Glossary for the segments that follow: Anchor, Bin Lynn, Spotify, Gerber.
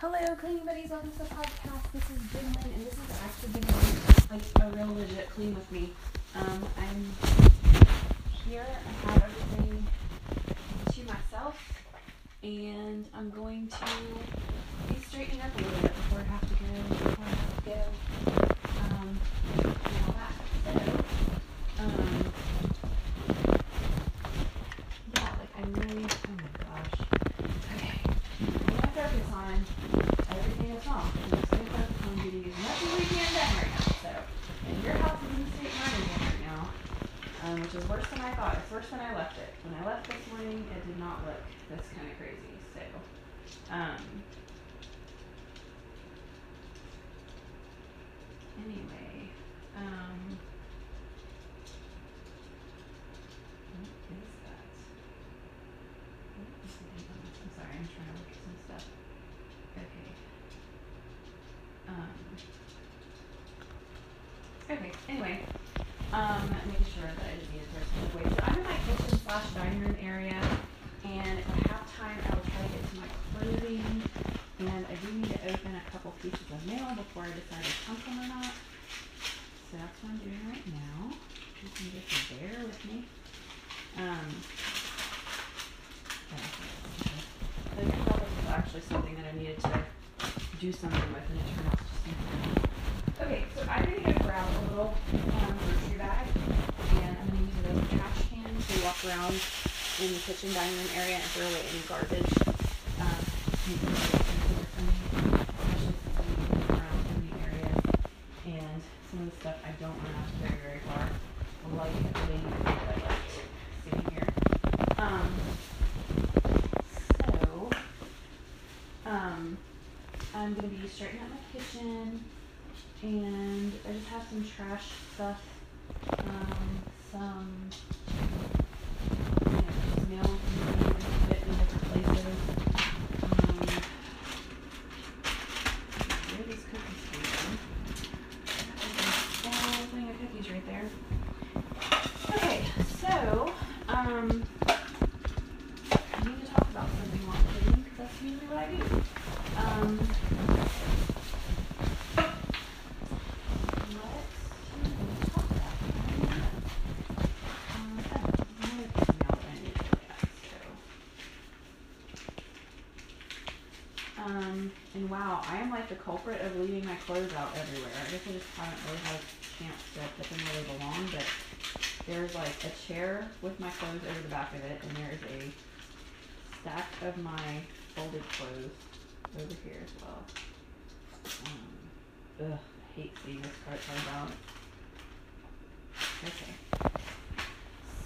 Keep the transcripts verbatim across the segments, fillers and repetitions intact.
Hello, cleaning buddies. Welcome to the podcast. This is Bin Lynn, and this is actually giving me like a real legit clean with me. Um, I'm here. I have everything to myself, and I'm going to be straightening up a little bit before I have to go. Before I have to go. Um, and all that. So, um, yeah, like I'm really. Oh my gosh. Okay. I'm gonna focus on everything that's wrong. I'm just gonna focus on getting as much as we can done right now. So, and your house is in the state mine again right now, um, which is worse than I thought. It's worse than I left it. When I left this morning, it did not look this kind of crazy. So, um. Anyway, um, what is that? What is that? I'm sorry, I'm trying to look at some stuff. Okay. Um, okay, anyway, um, make sure that I didn't need a person to wait. So I'm in my kitchen slash dining room area, and if I have time, I will try to get to my clothing. And I do need to open a couple pieces of mail before I decide to pump them or not. So that's what I'm doing right now. You can just bear with me. Um, I think that was actually something that I needed to do something with, and it turned out just something. Okay, so I'm going to go grab a little um, grocery bag, and I'm going to use it as a trash can to walk around in the kitchen dining room area and throw away any garbage. Um, Some of the stuff I don't want to have to carry very far, like the thing that I left sitting here. Um, so, um, I'm going to be straightening out my kitchen, and I just have some trash stuff, um, some, you know, just mail and fit in different places. The culprit of leaving my clothes out everywhere. I guess I just haven't really had a chance to put them where they belong, but there's like a chair with my clothes over the back of it, and there's a stack of my folded clothes over here as well. Um, ugh, I hate seeing this part turned out. Okay.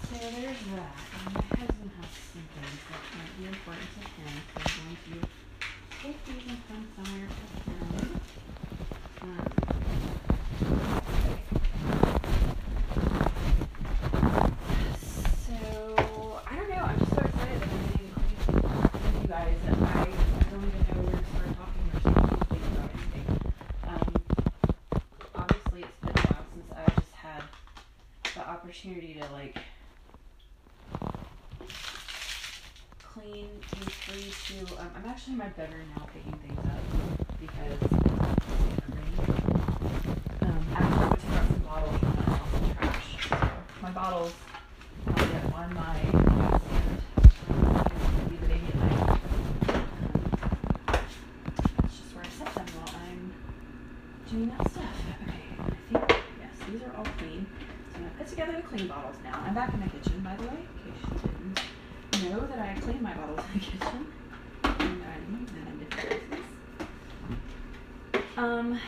So there's that. And my husband has some things that might be important to him, so I'm going to take these and come somewhere for him. Um, so, I don't know. I'm just so excited that I'm getting crazy with you guys that I don't even know where to start talking or something about anything. Um, obviously, it's been a while since I've just had the opportunity to, like, clean and free to, um, I'm actually in my bedroom now picking things up because it's been raining. Um, actually, I went to grab some bottles from my house and trash. So my bottles are uh, on my stand. It's going to be the baby at night. That's just where I set them while I'm doing that stuff. Okay, I think, yes, these are all clean. So I'm going to put together the clean bottles now. I'm back in the kitchen, by the way, in case you didn't know that I clean my bottles in the kitchen, and I knew that I did places. Um,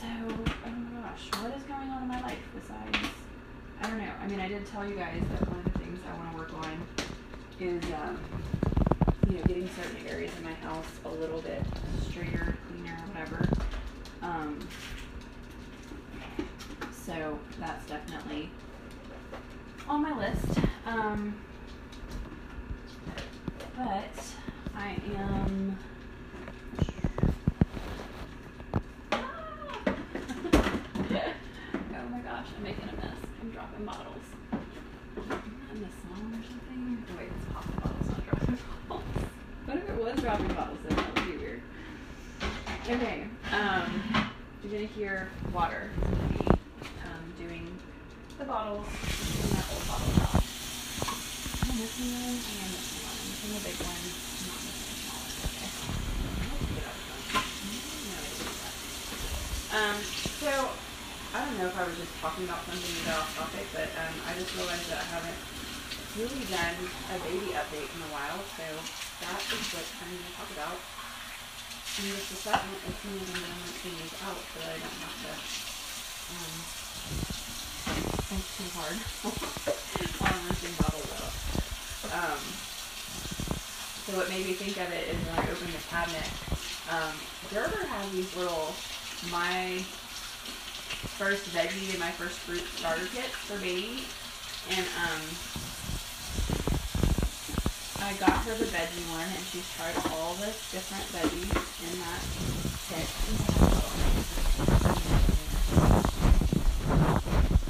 so, oh my gosh, what is going on in my life besides, I don't know, I mean, I did tell you guys that one of the things I want to work on is, um, you know, getting certain areas in my house a little bit straighter, cleaner, whatever. Um, so that's definitely on my list. Um, But I am ah! Oh my gosh, I'm making a mess. I'm dropping bottles. Isn't this song or something? Oh wait, it's pop bottles, not dropping bottles. What if it was dropping bottles? Then that would be weird. Okay, um, you're gonna hear water. It's gonna be um, doing the bottles, doing that old bottle drop. I'm missing one and missing one. I'm missing the big one. I'm not missing the small one. Okay. Um, so I don't know if I was just talking about something that got off topic, but um, I just realized that I haven't really done a baby update in a while, so that is what I'm gonna talk about. And just a second, as soon as I'm going to use out so that I don't have to um, think too hard on rinsing bottle though. Um, so what made me think of it is when I opened the cabinet, um, Gerber has these little, my first veggie and my first fruit starter kits for baby, and um, I got her the veggie one, and she's tried all the different veggies in that kit.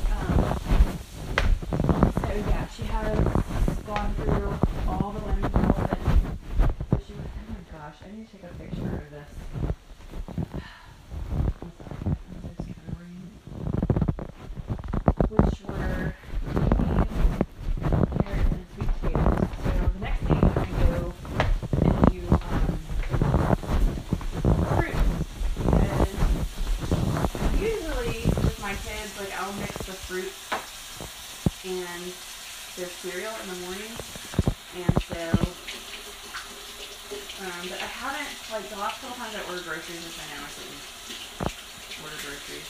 Um, so yeah, she has gone through all the women's veggies. So she was, oh my gosh, I need to take a picture of this. I'm sorry, I'm just kind of reading it. Which were cereal in the morning, and so um but I haven't, like, the last couple times I ordered groceries, which I know I shouldn't order groceries,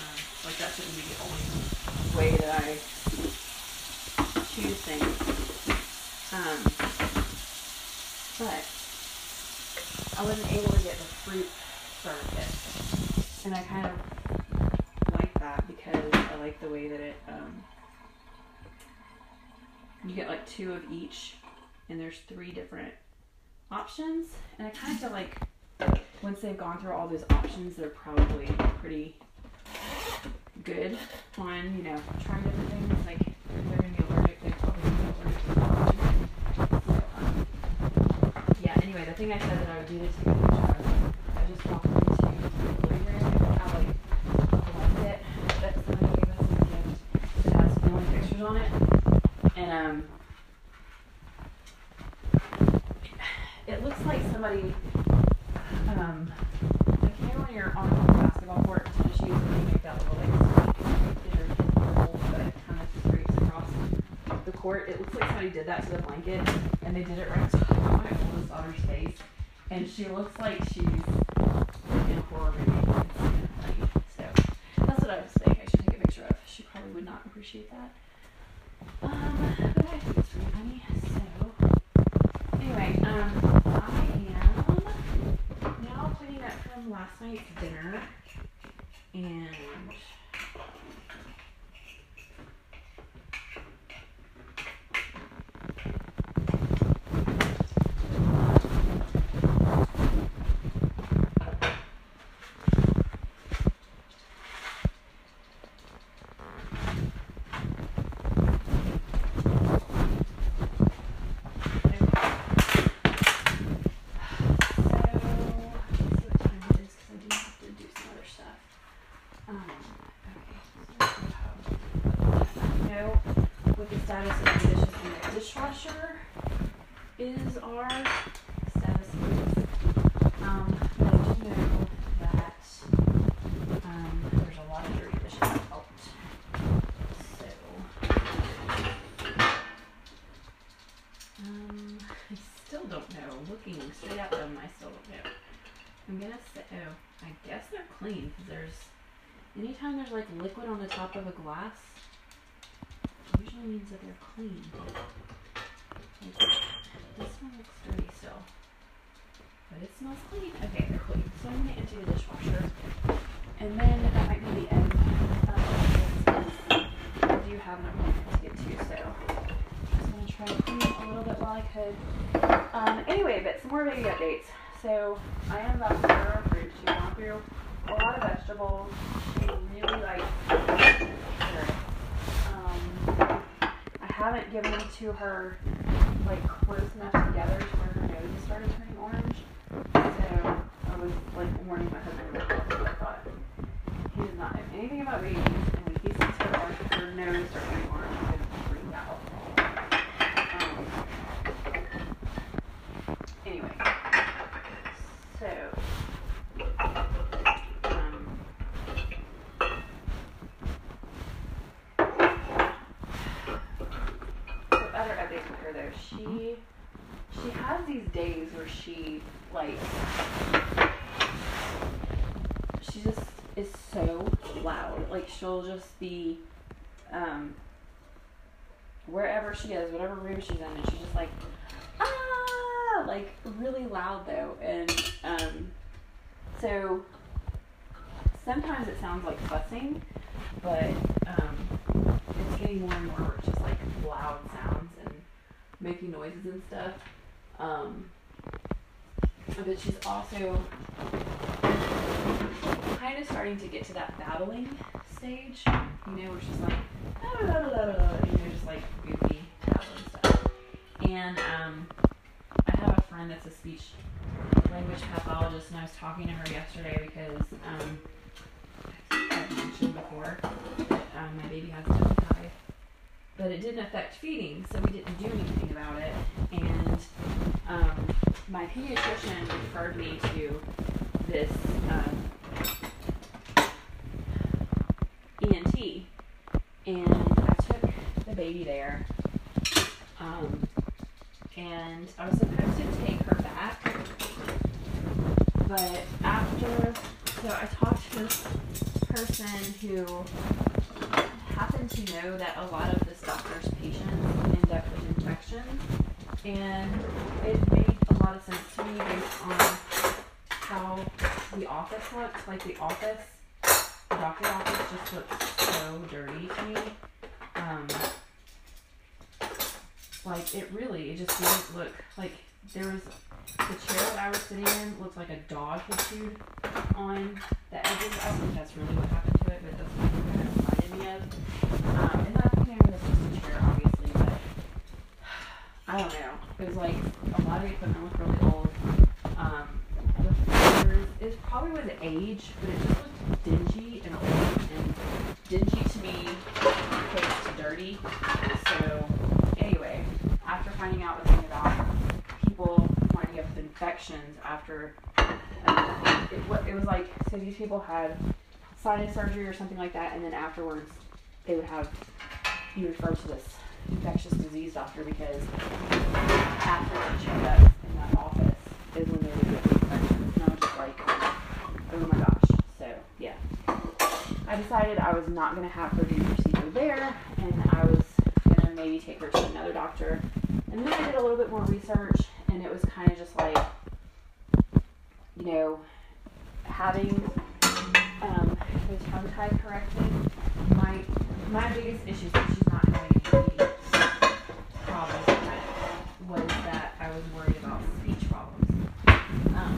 um like that shouldn't be the only way that I choose things, um but I wasn't able to get the fruit starter kit, and I kind of like that because I like the way that it um you get like two of each, and there's three different options, and I kind of feel like once they've gone through all those options, they're probably pretty good on, you know, trying different things. Like, if they're going to be allergic, they're probably going to be allergic. So, um, yeah, anyway, the thing I said that I would do this to I just walked into the living room and I like liked it. That's someone gave us a gift that has family pictures on it. And um, it looks like somebody, um, like, you know when you're on a basketball court, tennis shoes, and you make that little, like, your hole that kind of scrapes across the court. It looks like somebody did that to the blanket, and they did it right to my oldest daughter's face. And she looks like she's in a horror movie. So that's what I was saying I should take a picture of. She probably would not appreciate that. Um, but I think it's pretty funny, so, anyway, um, I am now cleaning up from last night's dinner, and is our status quo. Um, but I do know that um, there's a lot of dirty dishes out. So, um, I still don't know. Looking straight at them, I still don't know. I'm gonna say, oh, I guess they're clean, because there's, anytime there's like liquid on the top of a glass, it usually means that they're clean. Like, this one looks dirty still, but it smells clean. Okay, they're clean. So I'm going to empty the dishwasher, and then that might be the end of this. I do have another one to get to, so I'm just going to try to clean it a little bit while I could. Um, anyway, but some more baby updates. So I am about to throw her fruit. She's gone through a lot of vegetables. She really likes her. Um, I haven't given them to her like close enough together to where her nose started turning orange, so I was was like the morning my husband was off, so I thought he does not know anything about babies, and when he sees her arm, her nose or anymore, she's going to freak out. Um, anyway, so um, so other updates with her though, she she has these days where she like. She just is so loud. Like, she'll just be, um, wherever she is, whatever room she's in, and she's just like, ah, like, really loud, though. And, um, so, sometimes it sounds like fussing, but, um, it's getting more and more where it's just, like, loud sounds and making noises and stuff. Um, but she's also kind of starting to get to that babbling stage, you know, where she's like, oh, blah, blah, blah, blah, you know, just like goofy babbling stuff. And um, I have a friend that's a speech language pathologist, and I was talking to her yesterday because um, I've mentioned before that um, my baby has tongue tie, but it didn't affect feeding, so we didn't do anything about it. And um, my pediatrician referred me to this. Um, E N T, and I took the baby there, um, and I was supposed to take her back, but after, so I talked to this person who happened to know that a lot of this doctor's patients end up with infections, and it made a lot of sense to me based on how the office looks, like the office The doctor's office just looks so dirty to me. Um, like, it really, it just didn't look, like, there was, the chair that I was sitting in looked like a dog had chewed on the edges. I don't think that's really what happened to it, but that's what it kind of reminded me of. Um, and that's, you know, that's just a chair, obviously, but I don't know. It was, like, a lot of equipment looked really old. Um, the floors, it probably was age, but it just looked dingy and old, and dingy to me equates to dirty. So anyway, after finding out the thing about people wanting to get infections after, um, it, it was like, so these people had sinus surgery or something like that, and then afterwards they would have you referred to this infectious disease doctor because after the checkup in that office is when they would get the infections, and I was just like, oh my gosh. Yeah, I decided I was not going to have her do the procedure there, and I was going to maybe take her to another doctor. And then I did a little bit more research, and it was kind of just like, you know, having um, the tongue tie corrected. My my biggest issue is that she's not having any problems with that, was that I was worried about speech problems. Um,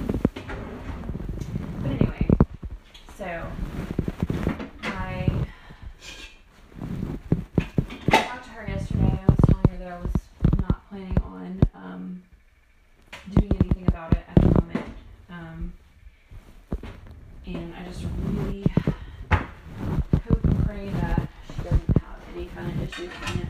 but anyway. So, I talked to her yesterday. I was telling her that I was not planning on um, doing anything about it at the moment. Um, and I just really hope and pray that she doesn't have any kind of issues from it.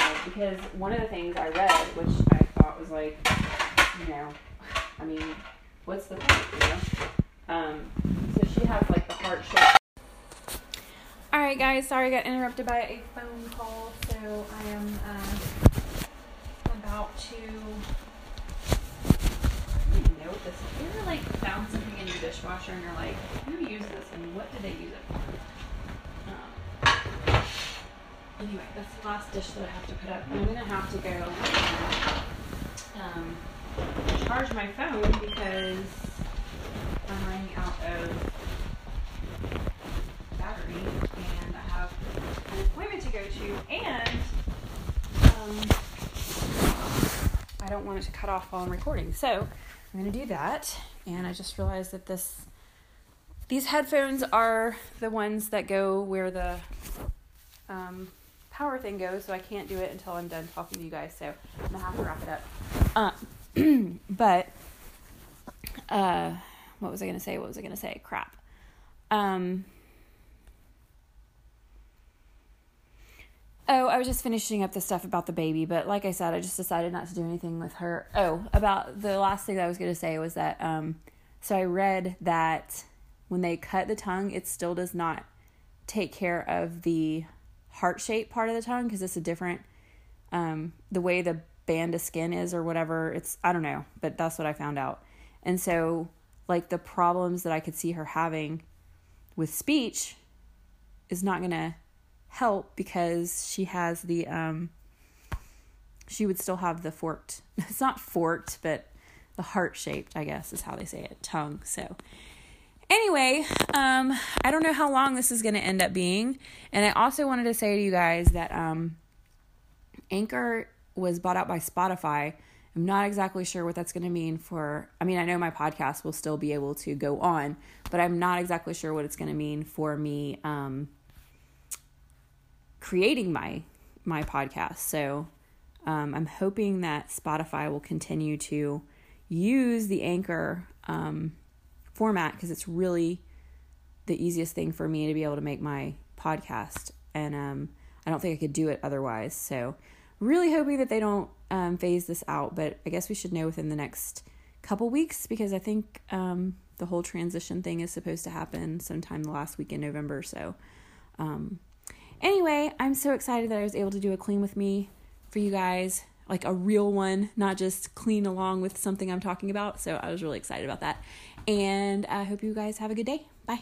Um, because one of the things I read, which I thought was like, you know, I mean, what's the point, you know? Um, so she has, like, the heart shape. All right, guys. Sorry I got interrupted by a phone call. So I am um, about to, I don't even know what this is. You ever, like, found something in your dishwasher and you're like, who used this and what did they use it for? Um, anyway, that's the last dish that I have to put up. I'm going to have to go, um... charge my phone because I'm running out of battery and I have an appointment to go to, and um, I don't want it to cut off while I'm recording, so I'm going to do that. And I just realized that this these headphones are the ones that go where the um, power thing goes, so I can't do it until I'm done talking to you guys, so I'm gonna have to wrap it up. Um, but, uh, what was I gonna say? What was I gonna say? Crap. Um, oh, I was just finishing up the stuff about the baby, but like I said, I just decided not to do anything with her. Oh, about the last thing that I was gonna say was that, um, so I read that when they cut the tongue, it still does not take care of the heart shape part of the tongue, because it's a different, um, the way the band of skin is or whatever. It's, I don't know, but that's what I found out. And so, like, the problems that I could see her having with speech is not going to help, because she has the, um, she would still have the forked, it's not forked, but the heart shaped, I guess is how they say it, tongue. So anyway, um, I don't know how long this is going to end up being. And I also wanted to say to you guys that um, Anchor was bought out by Spotify. I'm not exactly sure what that's going to mean for, I mean, I know my podcast will still be able to go on, but I'm not exactly sure what it's going to mean for me um, creating my, my podcast. So um, I'm hoping that Spotify will continue to use the Anchor um format, because it's really the easiest thing for me to be able to make my podcast, and um I don't think I could do it otherwise. So really hoping that they don't um phase this out, but I guess we should know within the next couple weeks, because I think um the whole transition thing is supposed to happen sometime the last week in November. So um anyway, I'm so excited that I was able to do a clean with me for you guys, like a real one, not just clean along with something I'm talking about. So I was really excited about that. And I hope you guys have a good day. Bye.